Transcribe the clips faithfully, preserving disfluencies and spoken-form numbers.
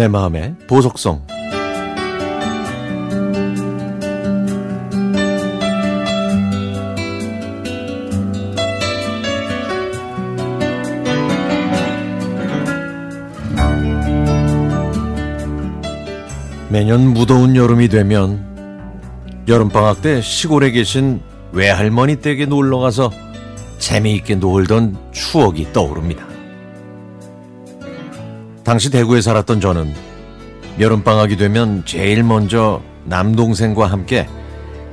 내 마음의 보석성. 매년 무더운 여름이 되면 여름방학 때 시골에 계신 외할머니 댁에 놀러가서 재미있게 놀던 추억이 떠오릅니다. 당시 대구에 살았던 저는 여름방학이 되면 제일 먼저 남동생과 함께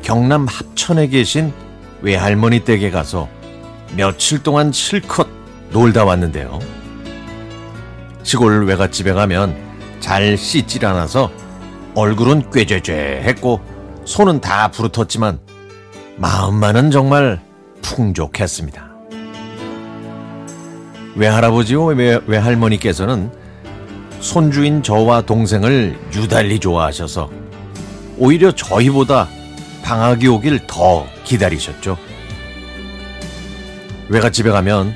경남 합천에 계신 외할머니 댁에 가서 며칠 동안 실컷 놀다 왔는데요. 시골 외갓집에 가면 잘 씻질 않아서 얼굴은 꾀죄죄했고 손은 다 부르텄지만 마음만은 정말 풍족했습니다. 외할아버지와 외, 외할머니께서는 손주인 저와 동생을 유달리 좋아하셔서 오히려 저희보다 방학이 오길 더 기다리셨죠. 외갓집에 가면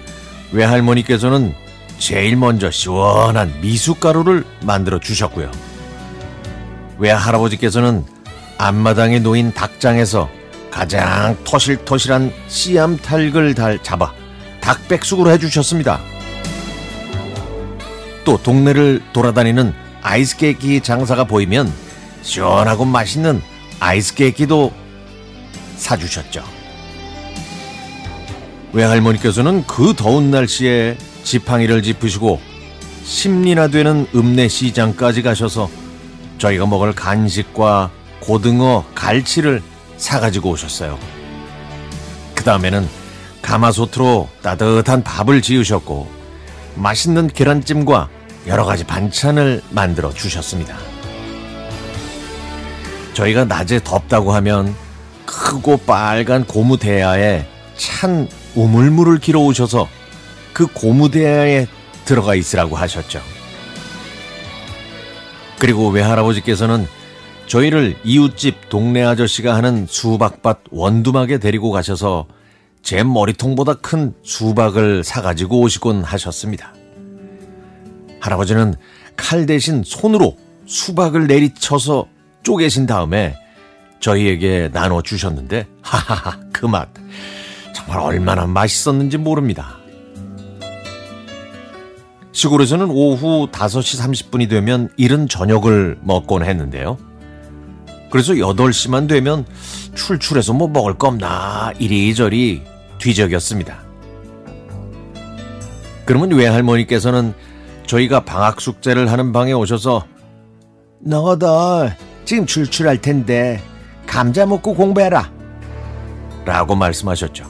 외할머니께서는 제일 먼저 시원한 미숫가루를 만들어 주셨고요. 외할아버지께서는 앞마당에 놓인 닭장에서 가장 토실토실한 씨암탉을 잡아 닭백숙으로 해주셨습니다. 또 동네를 돌아다니는 아이스케이크 장사가 보이면 시원하고 맛있는 아이스케이크도 사주셨죠. 외할머니께서는 그 더운 날씨에 지팡이를 짚으시고 십리나 되는 읍내시장까지 가셔서 저희가 먹을 간식과 고등어, 갈치를 사가지고 오셨어요. 그 다음에는 가마솥으로 따뜻한 밥을 지으셨고 맛있는 계란찜과 여러가지 반찬을 만들어 주셨습니다. 저희가 낮에 덥다고 하면 크고 빨간 고무대야에 찬 우물물을 길어 오셔서 그 고무대야에 들어가 있으라고 하셨죠. 그리고 외할아버지께서는 저희를 이웃집 동네 아저씨가 하는 수박밭 원두막에 데리고 가셔서 제 머리통보다 큰 수박을 사가지고 오시곤 하셨습니다. 할아버지는 칼 대신 손으로 수박을 내리쳐서 쪼개신 다음에 저희에게 나눠주셨는데 하하하 그 맛 정말 얼마나 맛있었는지 모릅니다. 시골에서는 오후 다섯 시 삼십 분이 되면 이른 저녁을 먹곤 했는데요. 그래서 여덟 시만 되면 출출해서 뭐 먹을 거 없나 이리저리 뒤적였습니다. 그러면 외할머니께서는 저희가 방학 숙제를 하는 방에 오셔서 너희들 지금 출출할 텐데 감자 먹고 공부해라 라고 말씀하셨죠.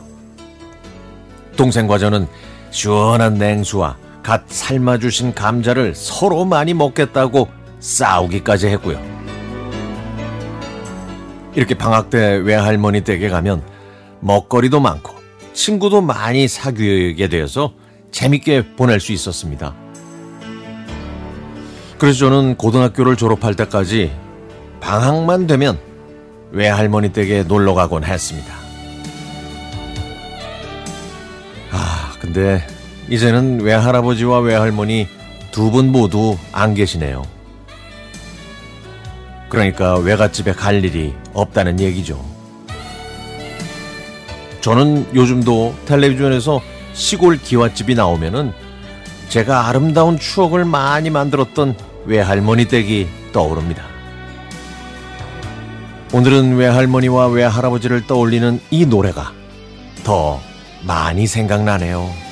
동생과 저는 시원한 냉수와 갓 삶아주신 감자를 서로 많이 먹겠다고 싸우기까지 했고요. 이렇게 방학 때 외할머니 댁에 가면 먹거리도 많고 친구도 많이 사귀게 되어서 재밌게 보낼 수 있었습니다. 그래서 저는 고등학교를 졸업할 때까지 방학만 되면 외할머니 댁에 놀러 가곤 했습니다. 아, 근데 이제는 외할아버지와 외할머니 두 분 모두 안 계시네요. 그러니까 외갓집에 갈 일이 없다는 얘기죠. 저는 요즘도 텔레비전에서 시골 기와집이 나오면은 제가 아름다운 추억을 많이 만들었던 외할머니 댁이 떠오릅니다. 오늘은 외할머니와 외할아버지를 떠올리는 이 노래가 더 많이 생각나네요.